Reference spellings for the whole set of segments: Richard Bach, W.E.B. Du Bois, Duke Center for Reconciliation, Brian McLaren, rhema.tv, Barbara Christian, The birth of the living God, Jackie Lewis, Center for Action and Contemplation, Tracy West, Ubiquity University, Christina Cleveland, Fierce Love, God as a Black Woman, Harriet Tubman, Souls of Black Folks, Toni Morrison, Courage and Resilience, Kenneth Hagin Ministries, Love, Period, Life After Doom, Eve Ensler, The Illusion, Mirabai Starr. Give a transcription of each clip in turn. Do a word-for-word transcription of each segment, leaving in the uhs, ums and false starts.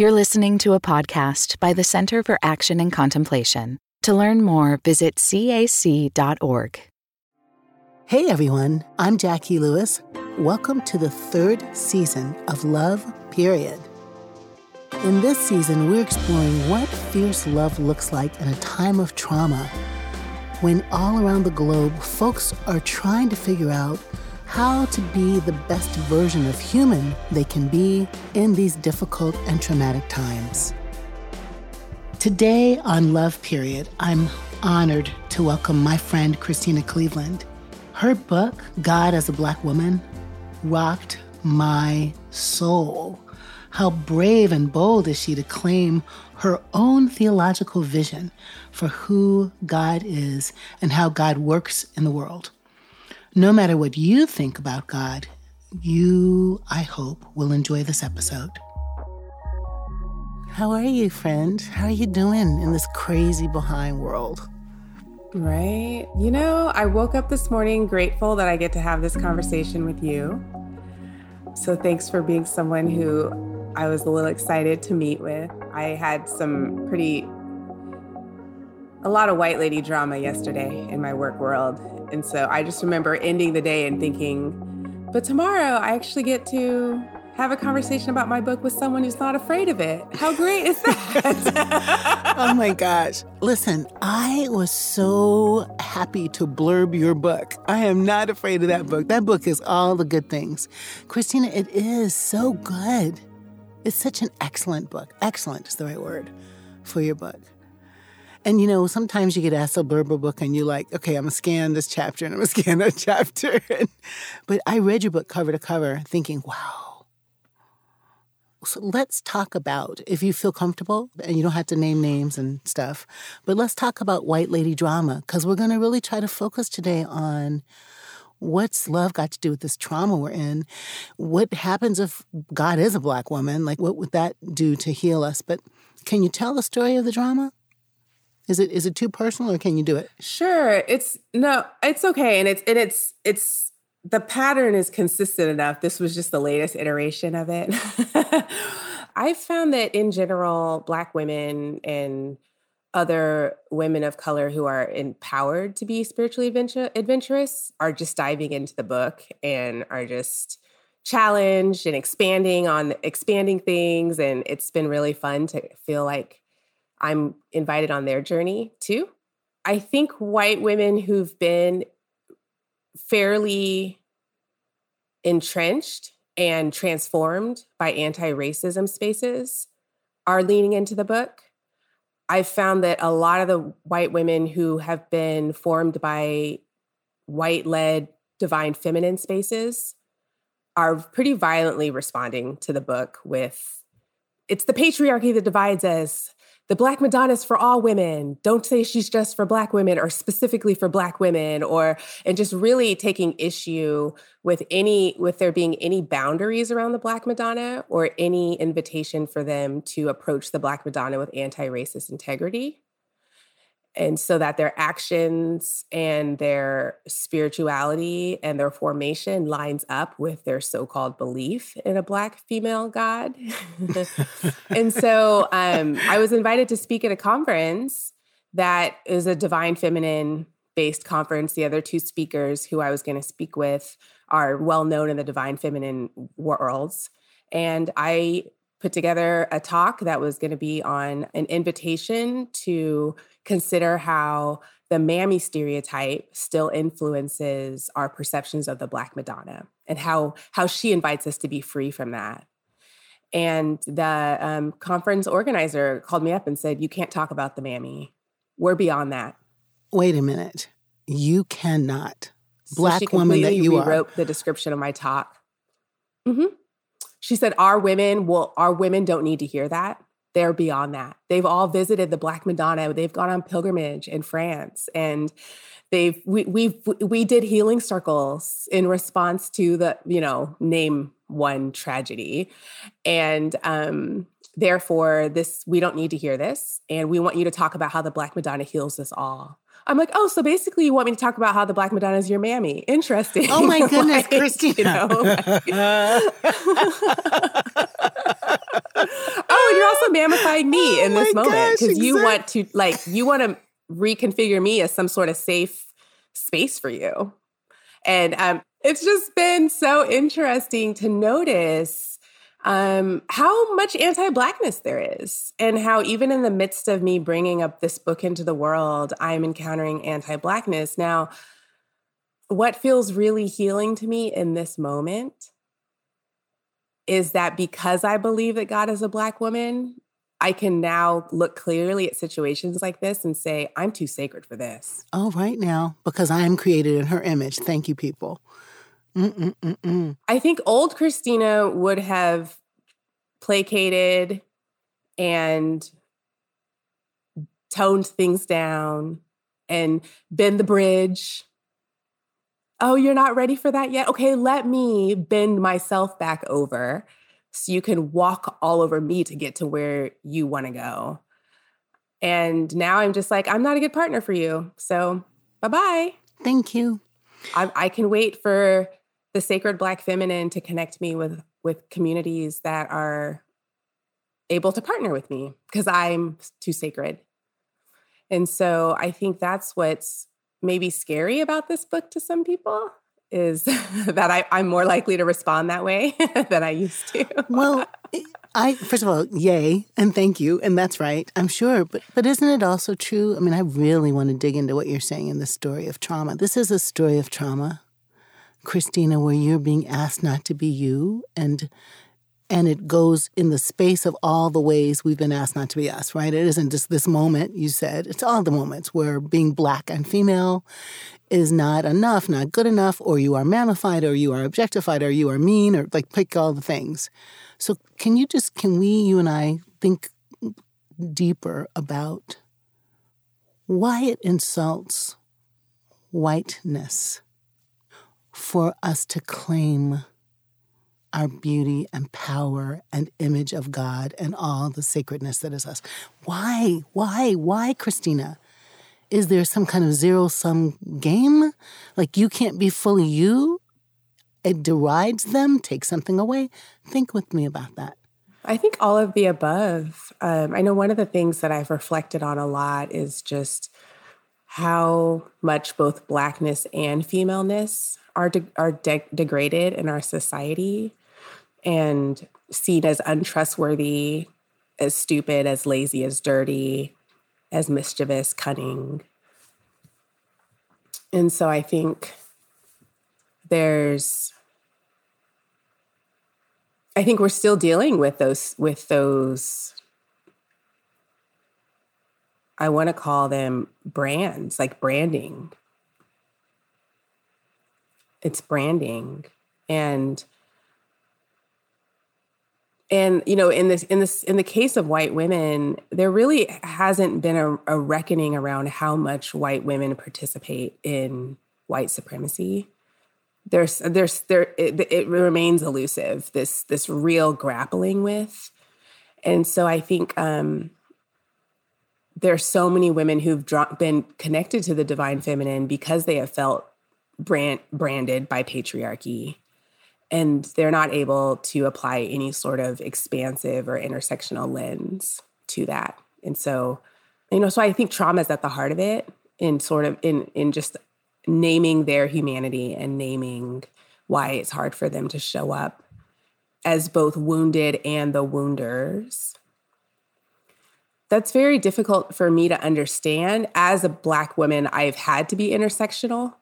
You're listening to a podcast by the Center for Action and Contemplation. To learn more, visit C A C dot org. Hey everyone, I'm Jackie Lewis. Welcome to the third season of Love, Period. In this season, we're exploring what fierce love looks like in a time of trauma, when all around the globe, folks are trying to figure out how to be the best version of human they can be in these difficult and traumatic times. Today on Love, Period, I'm honored to welcome my friend Christina Cleveland. Her book, God as a Black Woman, rocked my soul. How brave and bold is she to claim her own theological vision for who God is and how God works in the world. No matter what you think about God, you, I hope, will enjoy this episode. How are you, friend? How are you doing in this crazy behind world? Right. You know, I woke up this morning grateful that I get to have this conversation with you. So thanks for being someone who I was a little excited to meet with. I had some pretty... a lot of white lady drama yesterday in my work world. And so I just remember ending the day and thinking, but tomorrow I actually get to have a conversation about my book with someone who's not afraid of it. How great is that? Oh my gosh. Listen, I was so happy to blurb your book. I am not afraid of that book. That book is all the good things. Christina, it is so good. It's such an excellent book. Excellent is the right word for your book. And, you know, sometimes you get asked to blurb a book and you're like, okay, I'm going to scan this chapter and I'm going to scan that chapter. But I read your book cover to cover thinking, wow. So let's talk about, if you feel comfortable, and you don't have to name names and stuff, but let's talk about white lady drama, because we're going to really try to focus today on what's love got to do with this trauma we're in? What happens if God is a Black woman? Like, what would that do to heal us? But can you tell the story of the drama? Is it is it too personal, or can you do it? Sure, it's no, it's okay, and it's and it's it's the pattern is consistent enough. This was just the latest iteration of it. I found that in general, Black women and other women of color who are empowered to be spiritually adventure, adventurous are just diving into the book and are just challenged and expanding on expanding things, and it's been really fun to feel like I'm invited on their journey too. I think white women who've been fairly entrenched and transformed by anti-racism spaces are leaning into the book. I've found that a lot of the white women who have been formed by white-led divine feminine spaces are pretty violently responding to the book with, it's the patriarchy that divides us. The Black Madonna is for all women. Don't say she's just for Black women or specifically for Black women, or and just really taking issue with any with there being any boundaries around the Black Madonna or any invitation for them to approach the Black Madonna with anti-racist integrity. And so that their actions and their spirituality and their formation lines up with their so-called belief in a Black female God. And so um, I was invited to speak at a conference that is a divine feminine-based conference. The other two speakers who I was going to speak with are well-known in the divine feminine worlds. And I put together a talk that was going to be on an invitation to consider how the mammy stereotype still influences our perceptions of the Black Madonna and how, how she invites us to be free from that. And the um, conference organizer called me up and said, you can't talk about the mammy. We're beyond that. Wait a minute. You cannot. Black so woman that you are. She completely rewrote the description of my talk. Mm-hmm. She said, our women will, our women don't need to hear that. They're beyond that. They've all visited the Black Madonna. They've gone on pilgrimage in France. And they've, we, we, we did healing circles in response to the, you know, name one tragedy. And, um, therefore this, we don't need to hear this. And we want you to talk about how the Black Madonna heals us all. I'm like, oh, so basically you want me to talk about how the Black Madonna is your mammy. Interesting. Oh my goodness, like, Christina. You know, like, oh, and you're also mammifying me oh in this moment because exactly. you want to like you want to reconfigure me as some sort of safe space for you. And um, it's just been so interesting to notice um, how much anti-Blackness there is and how even in the midst of me bringing up this book into the world, I'm encountering anti-Blackness. Now, what feels really healing to me in this moment is that because I believe that God is a Black woman, I can now look clearly at situations like this and say, I'm too sacred for this. Oh, right now, because I am created in her image. Thank you, people. Mm-mm-mm-mm. I think old Christina would have placated and toned things down and been the bridge. Oh, you're not ready for that yet? Okay, let me bend myself back over so you can walk all over me to get to where you want to go. And now I'm just like, I'm not a good partner for you. So bye-bye. Thank you. I, I can wait for the sacred Black feminine to connect me with, with communities that are able to partner with me because I'm too sacred. And so I think that's what's maybe scary about this book to some people is that I, I'm more likely to respond that way than I used to. Well, I first of all, yay, and thank you, and that's right, I'm sure. But but isn't it also true? I mean, I really want to dig into what you're saying in the story of trauma. This is a story of trauma, Christina, where you're being asked not to be you, and and it goes in the space of all the ways we've been asked not to be us, right? It isn't just this moment, you said. It's all the moments where being Black and female is not enough, not good enough, or you are mammified, or you are objectified, or you are mean, or like pick all the things. So can you just, can we, you and I, think deeper about why it insults whiteness for us to claim our beauty and power and image of God and all the sacredness that is us? Why, why, why, Christina? Is there some kind of zero-sum game? Like you can't be fully you? It derides them, takes something away? Think with me about that. I think all of the above. Um, I know one of the things that I've reflected on a lot is just how much both Blackness and femaleness are de- are de- degraded in our society and seen as untrustworthy, as stupid, as lazy, as dirty, as mischievous, cunning. And so I think there's, I think we're still dealing with those, with those, I want to call them brands, like branding. It's branding. And, and, you know, in this, in this, in the case of white women, there really hasn't been a, a reckoning around how much white women participate in white supremacy. There's, there's, there, it, it remains elusive, this, this real grappling with. And so I think, um, there's so many women who've dropped, been connected to the divine feminine because they have felt brand, branded by patriarchy, and they're not able to apply any sort of expansive or intersectional lens to that. And so, you know, so I think trauma is at the heart of it in sort of in, in just naming their humanity and naming why it's hard for them to show up as both wounded and the wounders. That's very difficult for me to understand. As a Black woman, I've had to be intersectional.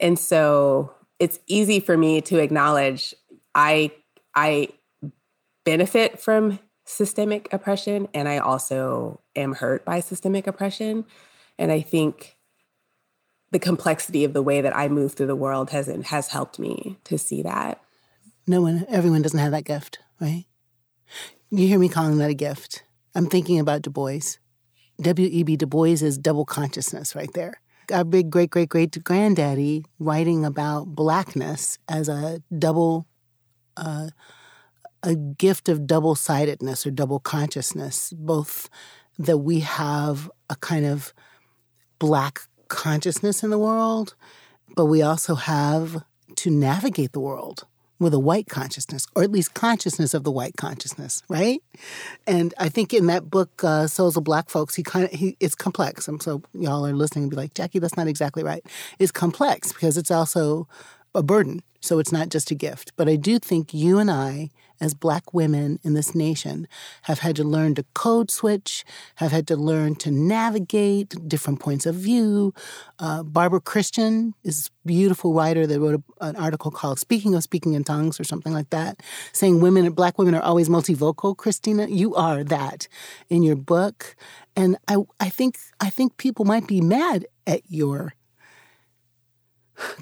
And so it's easy for me to acknowledge I I benefit from systemic oppression, and I also am hurt by systemic oppression. And I think the complexity of the way that I move through the world has, has helped me to see that. No one, everyone doesn't have that gift, right? You hear me calling that a gift. I'm thinking about Du Bois. W E B Du Bois is double consciousness right there. Our big great great great granddaddy writing about Blackness as a double, uh, a gift of double sidedness or double consciousness. Both that we have a kind of Black consciousness in the world, but we also have to navigate the world with a white consciousness, or at least consciousness of the white consciousness, right? And I think in that book, uh, Souls of Black Folks, he kind of he it's complex. And so y'all are listening and be like, Jackie, that's not exactly right. It's complex because it's also a burden, so it's not just a gift. But I do think you and I, as Black women in this nation, have had to learn to code switch, have had to learn to navigate different points of view. Uh, Barbara Christian is a beautiful writer that wrote a, an article called Speaking of Speaking in Tongues or something like that, saying women, Black women are always multivocal. Christina, you are that in your book. And I, I think, I think people might be mad at your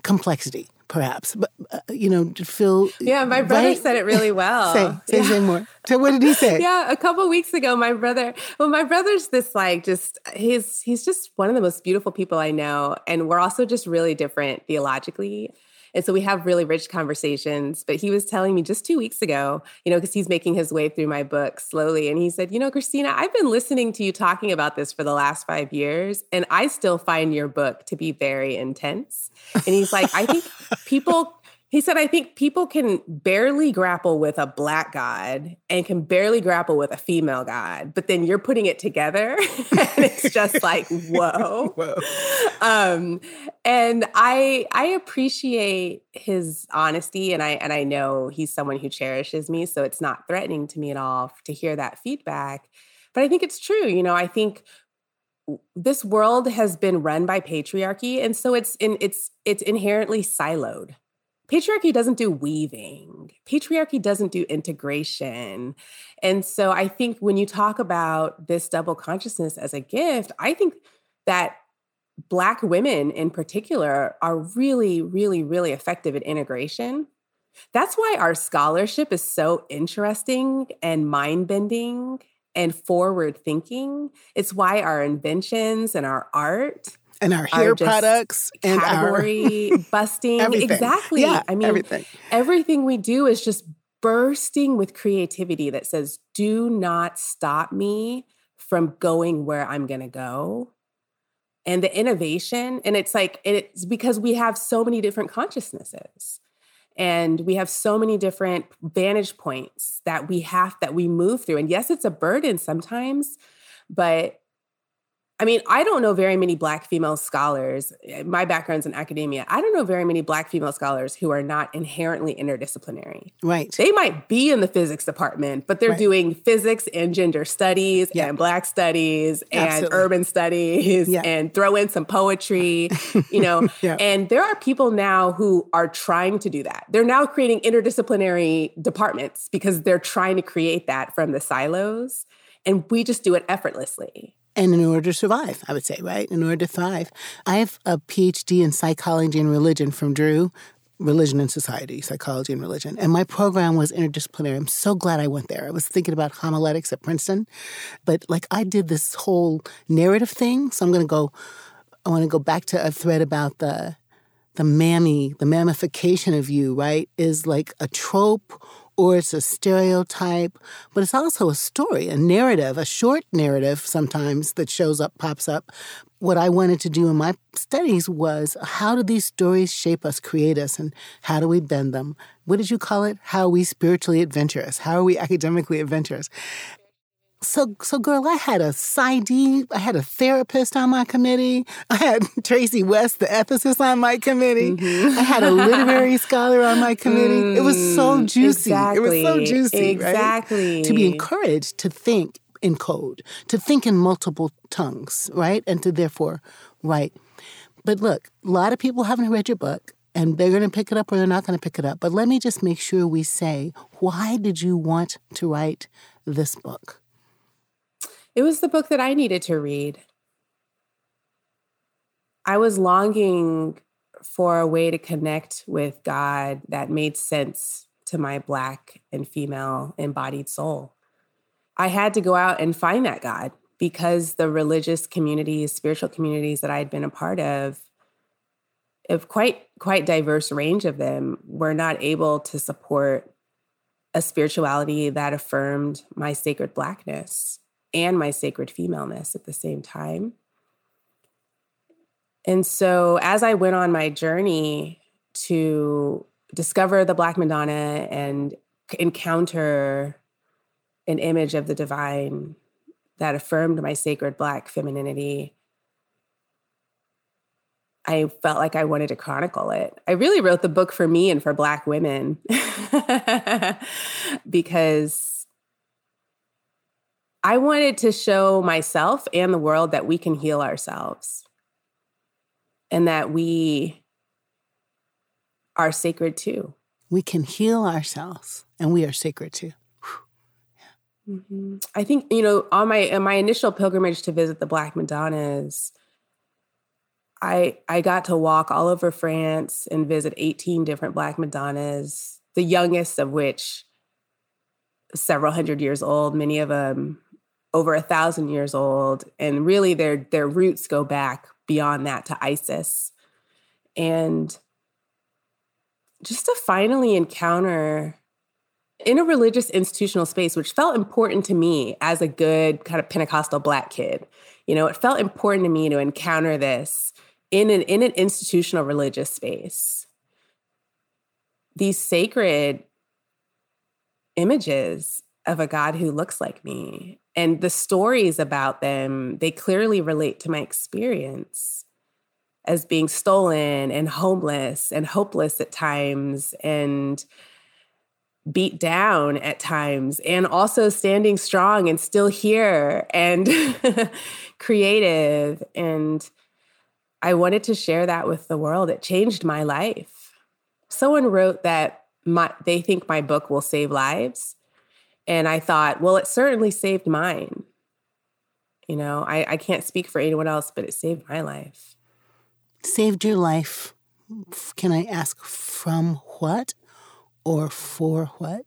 complexity. Perhaps, but uh, you know, to feel. Yeah, my brother right? said it really well. say say yeah. more. So what did he say? Yeah, a couple of weeks ago, my brother. Well, my brother's this like just he's he's just one of the most beautiful people I know, and we're also just really different theologically, and so we have really rich conversations. But he was telling me just two weeks ago, you know, because he's making his way through my book slowly, and he said, you know, Christina, I've been listening to you talking about this for the last five years, and I still find your book to be very intense. And he's like, I think people, he said, I think people can barely grapple with a Black God and can barely grapple with a female God, but then you're putting it together and it's just like, whoa. whoa. Um, and I, I appreciate his honesty, and I, and I know he's someone who cherishes me. So it's not threatening to me at all to hear that feedback, but I think it's true. You know, I think this world has been run by patriarchy, and so it's in, it's it's inherently siloed. Patriarchy doesn't do weaving. Patriarchy doesn't do integration. And so I think when you talk about this double consciousness as a gift, I think that Black women in particular are really, really, really effective at integration. That's why our scholarship is so interesting and mind-bending and forward-thinking. It's why our inventions and our art and our hair products and category our busting, everything. Exactly. Yeah, I mean, everything. everything we do is just bursting with creativity that says, "Do not stop me from going where I'm going to go." And the innovation, and it's like it's because we have so many different consciousnesses. And we have so many different vantage points that we have, that we move through. And yes, it's a burden sometimes, but I mean, I don't know very many Black female scholars. My background's in academia. I don't know very many Black female scholars who are not inherently interdisciplinary. Right. They might be in the physics department, but they're right. doing physics and gender studies yeah. and Black studies and Absolutely. urban studies yeah. and throw in some poetry, you know. yeah. And there are people now who are trying to do that. They're now creating interdisciplinary departments because they're trying to create that from the silos. And we just do it effortlessly. And in order to survive, I would say, right? In order to thrive. I have a P H D in psychology and religion from Drew, religion and society, psychology and religion. And my program was interdisciplinary. I'm so glad I went there. I was thinking about homiletics at Princeton. But like I did this whole narrative thing. So I'm going to go, I want to go back to a thread about the, the mammy, the mammification of you, right? Is like a trope, or it's a stereotype, but it's also a story, a narrative, a short narrative sometimes that shows up, pops up. What I wanted to do in my studies was, how do these stories shape us, create us, and how do we bend them? What did you call it? How are we spiritually adventurous? How are we academically adventurous? So, so girl, I had a PsyD, I had a therapist on my committee. I had Tracy West, the ethicist, on my committee. Mm-hmm. I had a literary scholar on my committee. Mm, it was so juicy. Exactly. It was so juicy, exactly. Right? To be encouraged to think in code, to think in multiple tongues, right? And to therefore write. But look, a lot of people haven't read your book, and they're going to pick it up or they're not going to pick it up. But let me just make sure we say, why did you want to write this book? It was the book that I needed to read. I was longing for a way to connect with God that made sense to my Black and female embodied soul. I had to go out and find that God because the religious communities, spiritual communities that I had been a part of, of quite, quite diverse range of them, were not able to support a spirituality that affirmed my sacred Blackness and my sacred femaleness at the same time. And so as I went on my journey to discover the Black Madonna and encounter an image of the divine that affirmed my sacred Black femininity, I felt like I wanted to chronicle it. I really wrote the book for me and for Black women because I wanted to show myself and the world that we can heal ourselves and that we are sacred too. We can heal ourselves and we are sacred too. Mm-hmm. I think, you know, on my on my initial pilgrimage to visit the Black Madonnas, I I got to walk all over France and visit eighteen different Black Madonnas, the youngest of which several hundred years old, many of them over a thousand years old. And really their their roots go back beyond that to Isis. And just to finally encounter in a religious institutional space, which felt important to me as a good kind of Pentecostal Black kid, you know, it felt important to me to encounter this in an in an institutional religious space. These sacred images of a God who looks like me and the stories about them, they clearly relate to my experience as being stolen and homeless and hopeless at times and beat down at times, and also standing strong and still here and creative. And I wanted to share that with the world. It changed my life. Someone wrote that my, they think my book will save lives. And I thought, well, it certainly saved mine. You know, I, I can't speak for anyone else, but it saved my life. Saved your life. Can I ask from what? Or for what?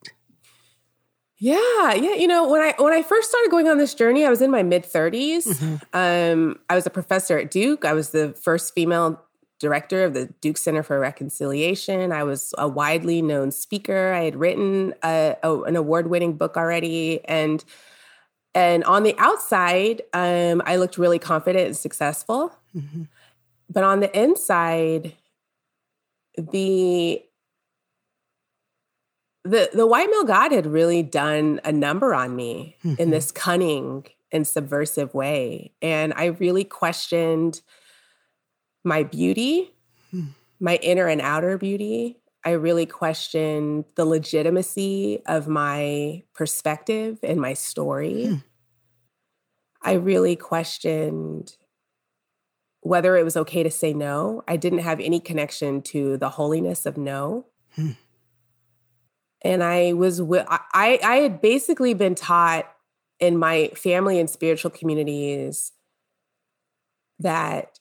Yeah, yeah. You know, when I when I first started going on this journey, I was in my mid-thirties. Mm-hmm. Um, I was a professor at Duke. I was the first female director of the Duke Center for Reconciliation. I was a widely known speaker. I had written a, a, an award-winning book already. And, and on the outside, um, I looked really confident and successful. Mm-hmm. But on the inside, the... The the white male God had really done a number on me mm-hmm. in this cunning and subversive way. And I really questioned my beauty, mm. my inner and outer beauty. I really questioned the legitimacy of my perspective and my story. Mm. I really questioned whether it was okay to say no. I didn't have any connection to the holiness of no. Mm. And I was, I, I had basically been taught in my family and spiritual communities that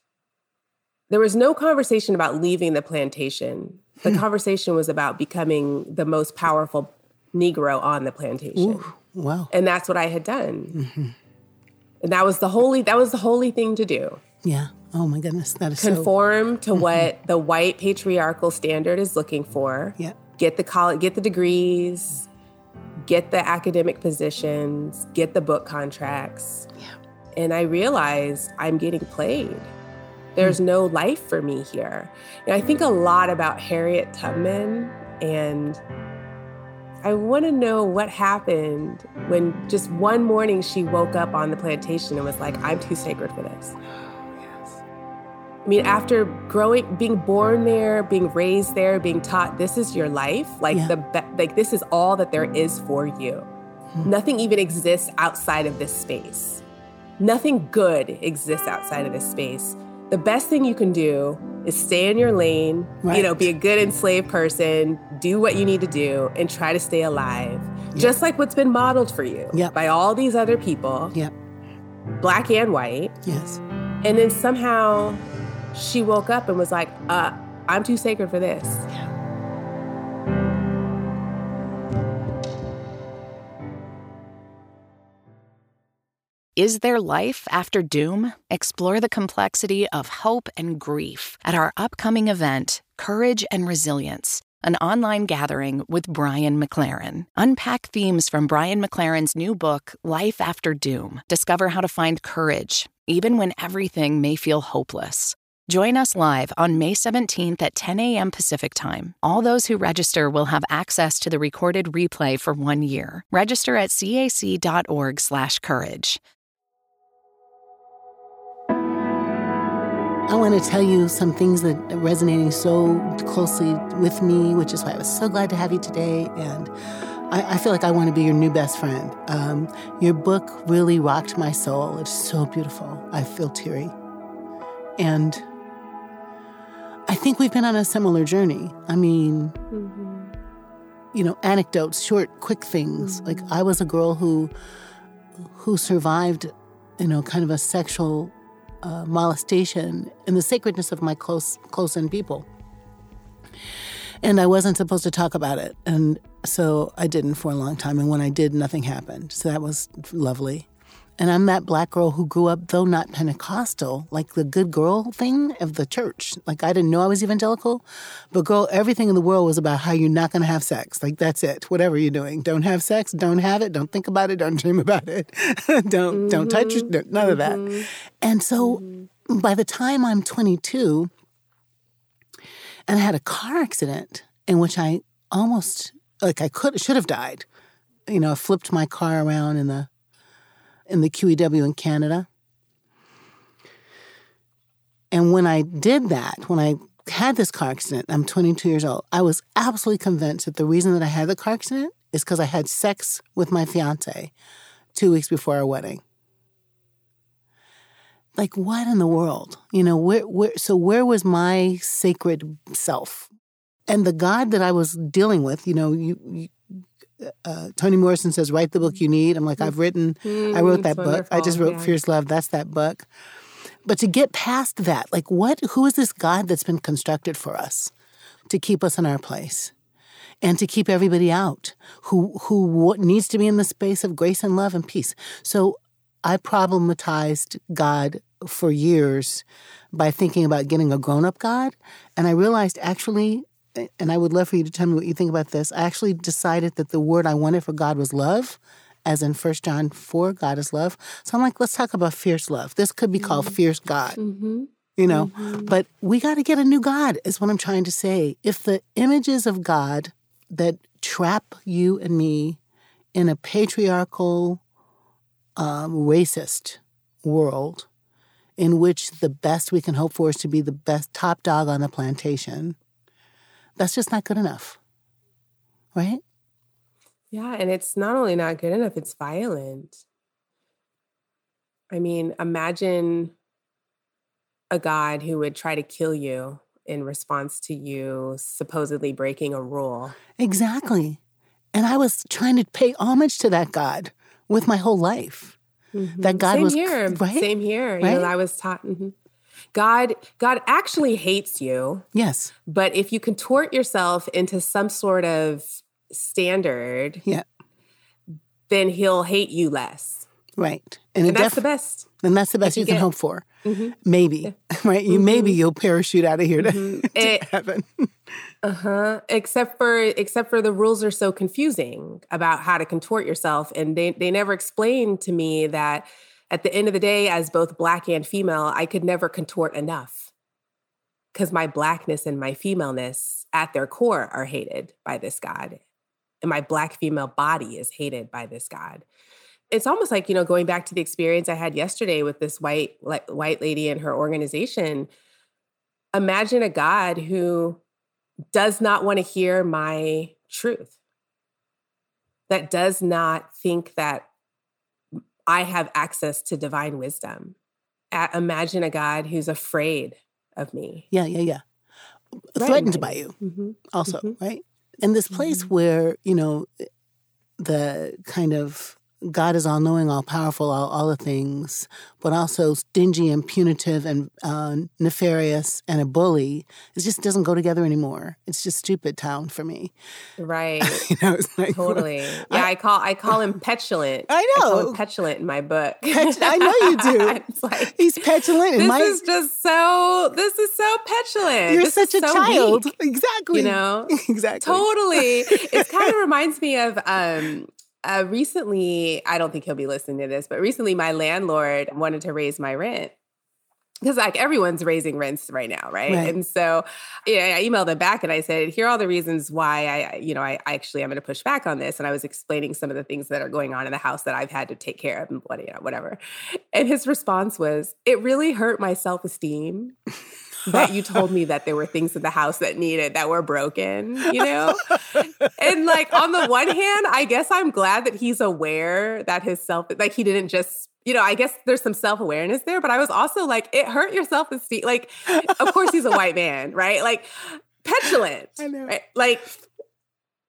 there was no conversation about leaving the plantation. The hmm. conversation was about becoming the most powerful Negro on the plantation. Ooh, wow. And that's what I had done. Mm-hmm. And that was the holy, that was the holy thing to do. Yeah. Oh my goodness. That is Conform so... to mm-hmm. what the white patriarchal standard is looking for. Yeah. Get the college, get the degrees, get the academic positions, get the book contracts. Yeah. And I realized I'm getting played. There's mm-hmm. no life for me here. And I think a lot about Harriet Tubman, and I want to know what happened when just one morning she woke up on the plantation and was like, I'm too sacred for this. I mean, after growing, being born there, being raised there, being taught this is your life, like yeah. the be- like this is all that there is for you. Mm-hmm. Nothing even exists outside of this space. Nothing good exists outside of this space. The best thing you can do is stay in your lane, right. you know, be a good enslaved person, do what you need to do, and try to stay alive. Yep. Just like what's been modeled for you yep. by all these other people, yep. Black and white. Yes. And then somehow... she woke up and was like, uh, I'm too sacred for this. Yeah. Is there life after doom? Explore the complexity of hope and grief at our upcoming event, Courage and Resilience, an online gathering with Brian McLaren. Unpack themes from Brian McLaren's new book, Life After Doom. Discover how to find courage, even when everything may feel hopeless. Join us live on May seventeenth at ten a.m. Pacific Time. All those who register will have access to the recorded replay for one year. Register at cac.org slash courage. I want to tell you some things that are resonating so closely with me, which is why I was so glad to have you today. And I, I feel like I want to be your new best friend. Um, your book really rocked my soul. It's so beautiful. I feel teary. And I think we've been on a similar journey. I mean, mm-hmm. you know, anecdotes, short, quick things. Mm-hmm. Like I was a girl who, who survived, you know, kind of a sexual Uh, molestation and the sacredness of my close, close-in people. And I wasn't supposed to talk about it. And so I didn't for a long time. And when I did, nothing happened. So that was lovely. And I'm that black girl who grew up, though not Pentecostal, like the good girl thing of the church. Like I didn't know I was evangelical, but girl, everything in the world was about how you're not going to have sex. Like that's it. Whatever you're doing, don't have sex, don't have it, don't think about it, don't dream about it, don't mm-hmm. don't touch it, none mm-hmm. of that. And so, mm-hmm. by the time I'm twenty-two, and I had a car accident in which I almost like I could should have died. You know, I flipped my car around in the. in the Q E W in Canada. And when I did that, when I had this car accident, I'm twenty-two years old, I was absolutely convinced that the reason that I had the car accident is because I had sex with my fiancé two weeks before our wedding. Like, what in the world? You know, where, where? So where was my sacred self? And the God that I was dealing with, you know, you... you Uh, Toni Morrison says, write the book you need. I'm like, I've written, mm, I wrote that book. I just wrote yeah. Fierce Love. That's that book. But to get past that, like what, who is this God that's been constructed for us to keep us in our place and to keep everybody out who, who needs to be in the space of grace and love and peace? So I problematized God for years by thinking about getting a grown-up God. And I realized actually, and I would love for you to tell me what you think about this. I actually decided that the word I wanted for God was love, as in First John four, God is love. So I'm like, let's talk about fierce love. This could be called mm-hmm. fierce God, mm-hmm. you know. Mm-hmm. But we got to get a new God is what I'm trying to say. If the images of God that trap you and me in a patriarchal, um, racist world in which the best we can hope for is to be the best top dog on the plantation— that's just not good enough, right? Yeah, and it's not only not good enough, it's violent. I mean, imagine a God who would try to kill you in response to you supposedly breaking a rule. Exactly. And I was trying to pay homage to that God with my whole life. Mm-hmm. That God Same was— here. Right? Same here. Right? You know, I was taught— mm-hmm. God, God actually hates you. Yes. But if you contort yourself into some sort of standard, yeah. then he'll hate you less. Right. And, and that's def- the best. And that's the best you, you can hope for. Mm-hmm. Maybe. Yeah. Right? You mm-hmm. Maybe you'll parachute out of here to, mm-hmm. to it, heaven. uh-huh. Except for except for the rules are so confusing about how to contort yourself. And they, they never explained to me that at the end of the day, as both Black and female, I could never contort enough because my Blackness and my femaleness at their core are hated by this God. And my Black female body is hated by this God. It's almost like, you know, going back to the experience I had yesterday with this white, white lady and her organization, imagine a God who does not want to hear my truth, that does not think that I have access to divine wisdom. Imagine a God who's afraid of me. Yeah, yeah, yeah. Right. Threatened by you mm-hmm. also, mm-hmm. right? And this place mm-hmm. where, you know, the kind of God is all-knowing, all-powerful, all, all the things, but also stingy and punitive and uh, nefarious and a bully. It just doesn't go together anymore. It's just stupid town for me. Right. You know, it's like, totally. Well, yeah, I, I call I call him petulant. I know. I call him petulant in my book. Pet- I know you do. It's like, he's petulant. This my- is just so, this is so petulant. You're this such a so child. Weak. Exactly. You know? Exactly. Totally. It kind of reminds me of... Um, Uh, recently, I don't think he'll be listening to this, but recently my landlord wanted to raise my rent. because like everyone's raising rents right now, right? right. And so yeah, I emailed them back and I said, here are all the reasons why I, you know, I, I actually am going to push back on this. And I was explaining some of the things that are going on in the house that I've had to take care of and what, you know, whatever. And his response was, it really hurt my self-esteem that you told me that there were things in the house that needed, that were broken, you know? And like, on the one hand, I guess I'm glad that he's aware that his self, like he didn't just, you know, I guess there's some self-awareness there, but I was also like, it hurt your self-esteem. Like, of course he's a white man, right? Like, petulant. I know. Right? Like,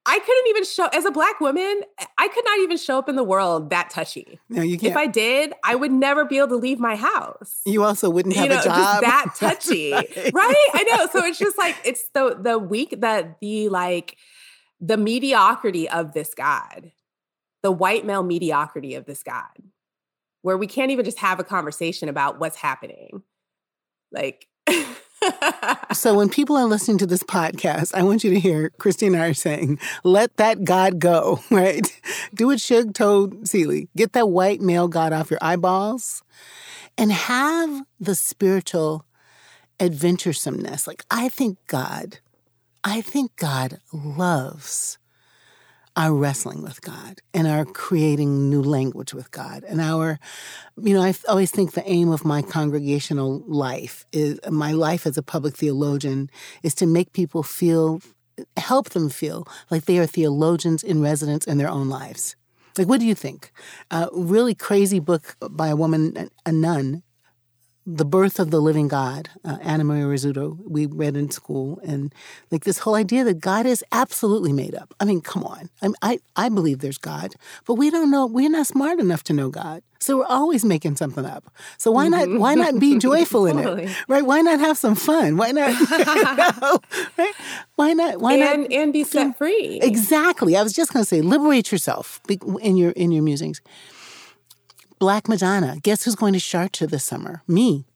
I couldn't even show, as a Black woman, I could not even show up in the world that touchy. No, you can't. If I did, I would never be able to leave my house. You also wouldn't have you know, a job. Just that touchy, right. right? I know. So it's just like, it's the the weak, that the like, the mediocrity of this God, the white male mediocrity of this God, where we can't even just have a conversation about what's happening. Like, so when people are listening to this podcast, I want you to hear Christina and I are saying, let that God go, right? Do what Suge told Seeley. Get that white male God off your eyeballs and have the spiritual adventuresomeness. Like, I think God, I think God loves our wrestling with God and our creating new language with God and our, you know, I always think the aim of my congregational life is, my life as a public theologian is to make people feel, help them feel like they are theologians in residence in their own lives. Like, what do you think? A really crazy book by a woman, a nun, The Birth of the Living God, uh, Anna Maria Rizzuto, we read in school, and like this whole idea that God is absolutely made up. I mean, come on. I, mean, I I believe there's God, but we don't know. We're not smart enough to know God, so we're always making something up. So why mm-hmm. not? Why not be joyful in totally. It, right? Why not have some fun? Why not? no, right? Why not? Why and, not? And be set free. Exactly. I was just going to say, liberate yourself in your in your musings. Black Madonna. Guess who's going to Sharjah this summer? Me.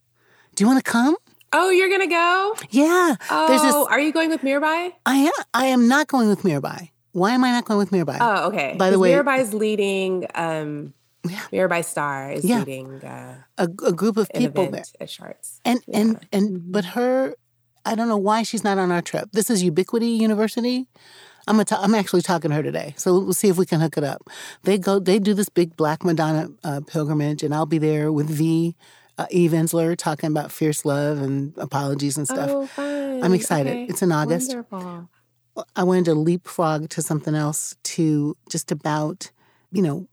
Do you want to come? Oh, you're going to go? Yeah. Oh, this... are you going with Mirabai? I am. I am not going with Mirabai. Why am I not going with Mirabai? Oh, okay. By the way, Mirabai's leading. Um, yeah. Mirabai Starr is yeah. leading uh, a, a group of people there at Sharjah. And yeah. and and but her, I don't know why she's not on our trip. This is Ubiquity University. I'm a t- I'm actually talking to her today, so we'll see if we can hook it up. They go, they do this big Black Madonna uh, pilgrimage, and I'll be there with V, uh, Eve Ensler, talking about Fierce Love and apologies and stuff. Oh, fine. I'm excited. Okay. It's in August. Wonderful. I wanted to leapfrog to something else, to just about, you know,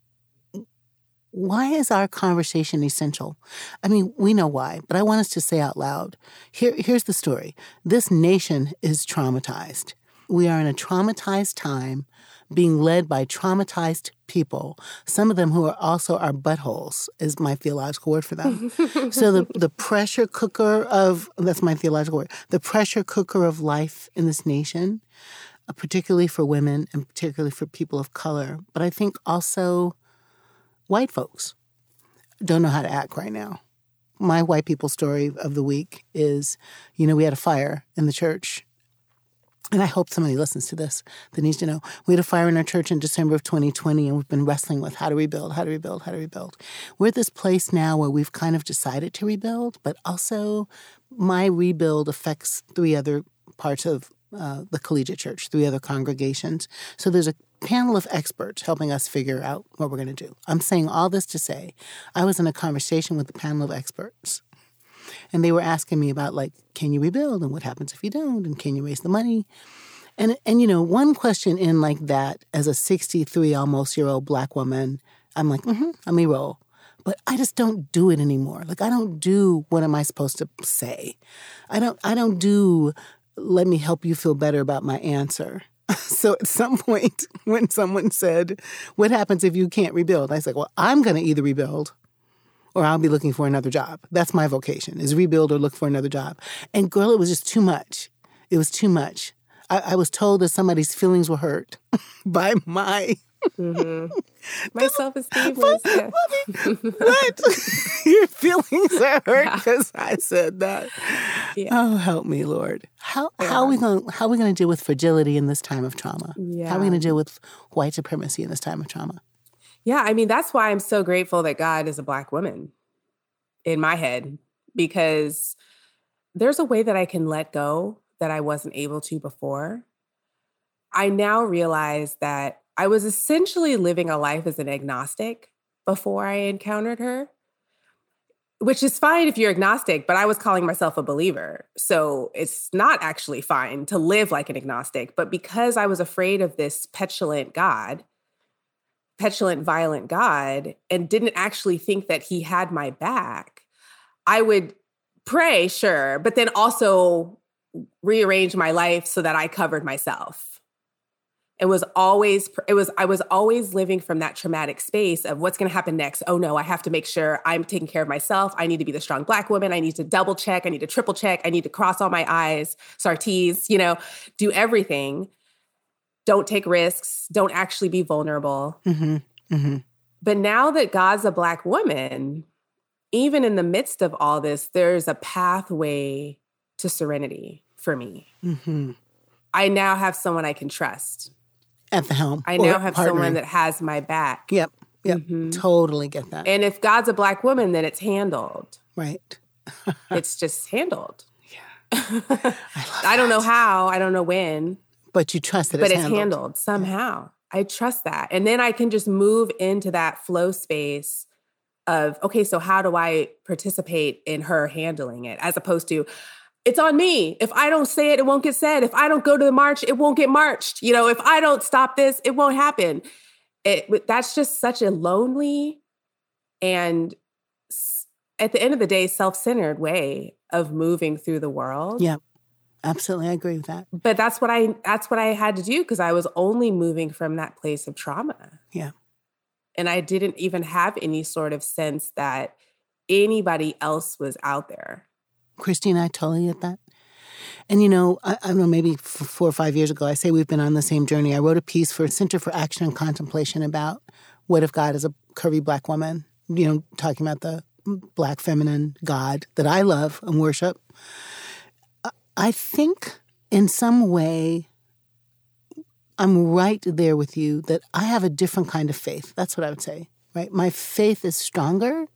why is our conversation essential? I mean, we know why, but I want us to say out loud. Here, here's the story. This nation is traumatized. We are in a traumatized time, being led by traumatized people, some of them who are also our buttholes, is my theological word for them. So the, the pressure cooker of, that's my theological word, the pressure cooker of life in this nation, particularly for women and particularly for people of color, but I think also white folks don't know how to act right now. My white people story of the week is, you know, we had a fire in the church. And I hope somebody listens to this that needs to know. We had a fire in our church in December of twenty twenty, and we've been wrestling with how to rebuild, how to rebuild, how to rebuild. We're at this place now where we've kind of decided to rebuild, but also my rebuild affects three other parts of uh, the collegiate church, three other congregations. So there's a panel of experts helping us figure out what we're going to do. I'm saying all this to say I was in a conversation with a panel of experts. And they were asking me about, like, can you rebuild and what happens if you don't and can you raise the money? And, and you know, one question in like that as a sixty-three almost-year-old Black woman, I'm like, mm-hmm, let me roll. But I just don't do it anymore. Like, I don't do what am I supposed to say. I don't, I don't do let me help you feel better about my answer. So at some point when someone said, what happens if you can't rebuild? I said, well, I'm going to either rebuild or I'll be looking for another job. That's my vocation, is rebuild or look for another job. And girl, it was just too much. It was too much. I, I was told that somebody's feelings were hurt by my... Mm-hmm. My self-esteem was... Yeah. What? Your feelings are hurt because I said that. Yeah. Oh, help me, Lord. How yeah. how are we going how are we going to deal with fragility in this time of trauma? Yeah. How are we going to deal with white supremacy in this time of trauma? Yeah, I mean, that's why I'm so grateful that God is a Black woman in my head, because there's a way that I can let go that I wasn't able to before. I now realize that I was essentially living a life as an agnostic before I encountered her, which is fine if you're agnostic, but I was calling myself a believer. So it's not actually fine to live like an agnostic. But because I was afraid of this petulant God, petulant, violent God, and didn't actually think that he had my back, I would pray, sure, but then also rearrange my life so that I covered myself. It was always, it was, I was always living from that traumatic space of what's going to happen next. Oh no, I have to make sure I'm taking care of myself. I need to be the strong Black woman. I need to double check. I need to triple check. I need to cross all my I's, Sartees, you know, do everything. Don't take risks. Don't actually be vulnerable. Mm-hmm. Mm-hmm. But now that God's a Black woman, even in the midst of all this, there's a pathway to serenity for me. Mm-hmm. I now have someone I can trust. At the helm. I now have partnering. Someone that has my back. Yep. Yep. Mm-hmm. Totally get that. And if God's a Black woman, then it's handled. Right. It's just handled. Yeah. I love that. I don't know how. I don't know when. But you trust that it's handled. But it's handled, handled somehow. Yeah. I trust that. And then I can just move into that flow space of, okay, so how do I participate in her handling it? As opposed to, it's on me. If I don't say it, it won't get said. If I don't go to the march, it won't get marched. You know, if I don't stop this, it won't happen. It, that's just such a lonely and at the end of the day, self-centered way of moving through the world. Yeah. Absolutely, I agree with that. But that's what I that's what I had to do because I was only moving from that place of trauma. Yeah. And I didn't even have any sort of sense that anybody else was out there. Christina, I totally get that. And, you know, I, I don't know, maybe four or five years ago, I say we've been on the same journey. I wrote a piece for Center for Action and Contemplation about what if God is a curvy Black woman, you know, talking about the Black feminine God that I love and worship. I think in some way I'm right there with you that I have a different kind of faith. That's what I would say, right? My faith is stronger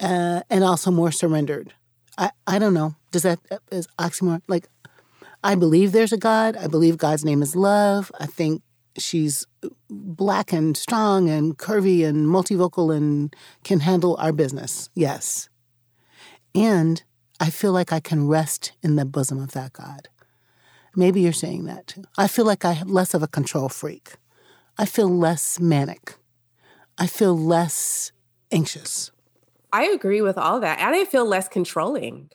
uh, and also more surrendered. I, I don't know. Does that is oxymoron? Like, I believe there's a God. I believe God's name is love. I think she's Black and strong and curvy and multivocal and can handle our business. Yes. And I feel like I can rest in the bosom of that God. Maybe you're saying that too. I feel like I have less of a control freak. I feel less manic. I feel less anxious. I agree with all that. And I feel less controlling.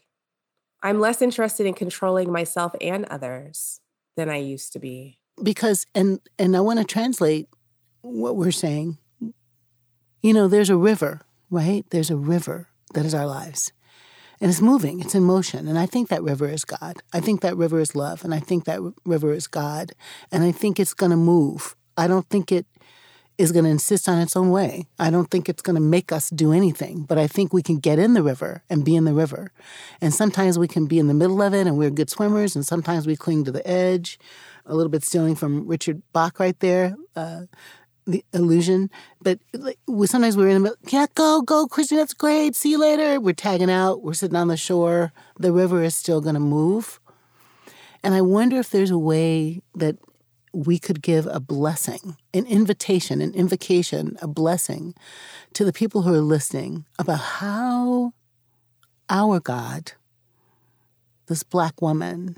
I'm less interested in controlling myself and others than I used to be. Because, and, and I want to translate what we're saying. You know, there's a river, right? There's a river that is our lives. And it's moving. It's in motion. And I think that river is God. I think that river is love. And I think that river is God. And I think it's going to move. I don't think it is going to insist on its own way. I don't think it's going to make us do anything. But I think we can get in the river and be in the river. And sometimes we can be in the middle of it and we're good swimmers. And sometimes we cling to the edge. A little bit stealing from Richard Bach right there. Uh, The Illusion, but sometimes we're in the middle, yeah, go, go, Christian, that's great, see you later. We're tagging out, we're sitting on the shore, the river is still going to move. And I wonder if there's a way that we could give a blessing, an invitation, an invocation, a blessing to the people who are listening about how our God, this Black woman,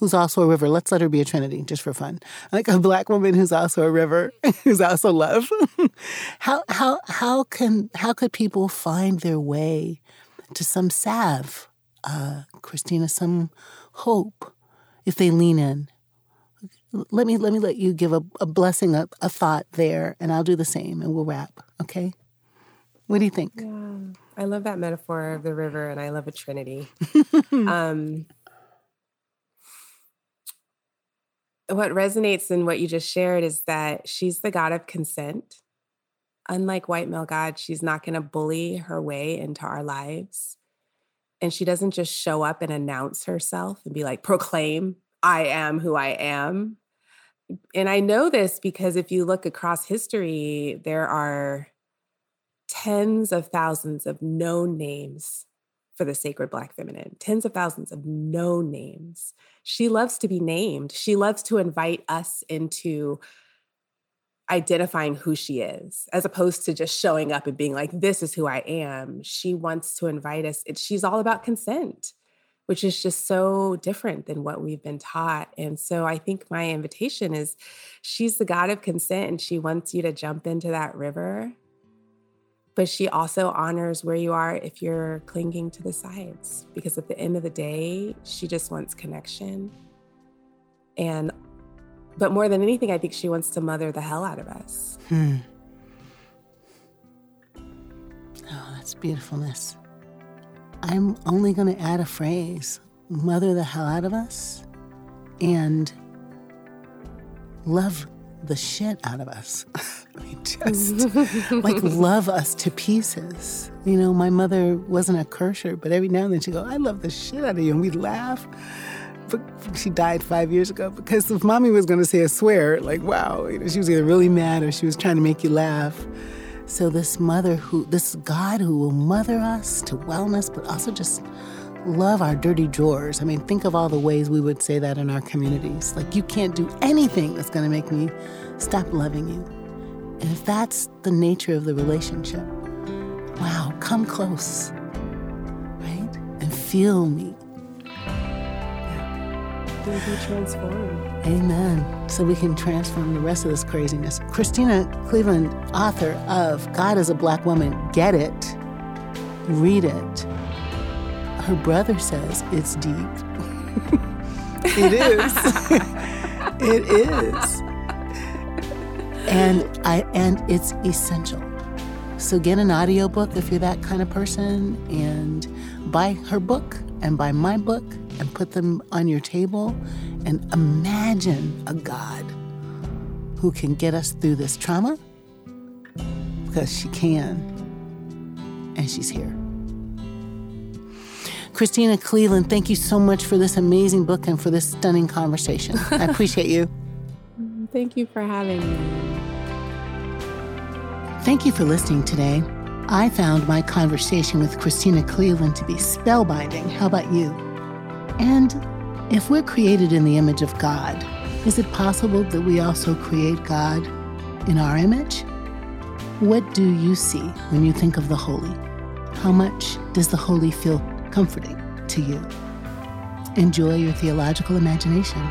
who's also a river. Let's let her be a trinity, just for fun. Like a Black woman who's also a river, who's also love. how how how can how could people find their way to some salve, uh, Christina, some hope, if they lean in? Let me let me let you give a, a blessing, a, a thought there, and I'll do the same, and we'll wrap. Okay. What do you think? Yeah, I love that metaphor of the river, and I love a trinity. um, What resonates in what you just shared is that she's the God of consent. Unlike white male God, she's not going to bully her way into our lives. And she doesn't just show up and announce herself and be like, proclaim, I am who I am. And I know this because if you look across history, there are tens of thousands of known names for the sacred Black feminine, tens of thousands of known names. She loves to be named. She loves to invite us into identifying who she is, as opposed to just showing up and being like, this is who I am. She wants to invite us. It, she's all about consent, which is just so different than what we've been taught. And so I think my invitation is she's the God of consent, and she wants you to jump into that river. But she also honors where you are if you're clinging to the sides, because at the end of the day, she just wants connection. And But more than anything, I think she wants to mother the hell out of us. Hmm. Oh, that's beautifulness. I'm only going to add a phrase, mother the hell out of us, and love the shit out of us. I mean, just like love us to pieces. You know, my mother wasn't a cursor, but every now and then she'd go, I love the shit out of you, and we'd laugh. She died five years ago because if mommy was going to say a swear, like, wow, you know, she was either really mad or she was trying to make you laugh. So this mother who, this God who will mother us to wellness, but also just love our dirty drawers. I mean, think of all the ways we would say that in our communities. Like, you can't do anything that's going to make me stop loving you. And if that's the nature of the relationship, wow, come close, right? And feel me. Be transformed. Amen. So we can transform the rest of this craziness. Christina Cleveland, author of God as a Black Woman. Get it. Read it. Her brother says it's deep. It is. It is. And I and it's essential. So get an audiobook if you're that kind of person, and buy her book and buy my book, and put them on your table, and imagine a God who can get us through this trauma, because she can, and she's here. Christina Cleveland, thank you so much for this amazing book and for this stunning conversation. I appreciate you. Thank you for having me. Thank you for listening today. I found my conversation with Christina Cleveland to be spellbinding. How about you? And if we're created in the image of God, is it possible that we also create God in our image? What do you see when you think of the holy? How much does the holy feel comforting to you? Enjoy your theological imagination.